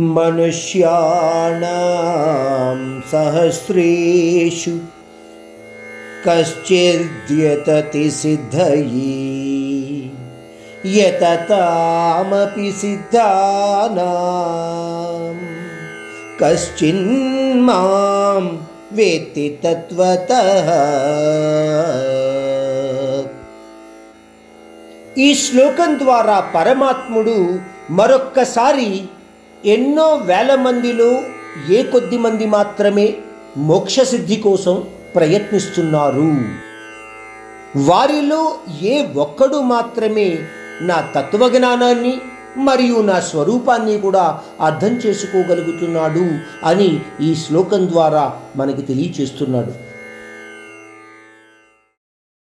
मनुष्याणां सहस्रेषु कश्चिद्यतति सिद्धये यततामपि सिद्धानां कश्चिन्मां वेत्ति तत्वतः। ఈ శ్లోకం ద్వారా పరమాత్ముడు మరొక్కసారి ఎన్నో వేల మందిలో ఏ కొద్ది మంది మాత్రమే మోక్షసిద్ధి కోసం ప్రయత్నిస్తున్నారు, వారిలో ఏ ఒక్కడు మాత్రమే నా తత్వజ్ఞానాన్ని మరియు నా స్వరూపాన్ని కూడా అర్థం చేసుకోగలుగుతున్నాడు అని ఈ శ్లోకం ద్వారా మనకి తెలియచేస్తున్నాడు.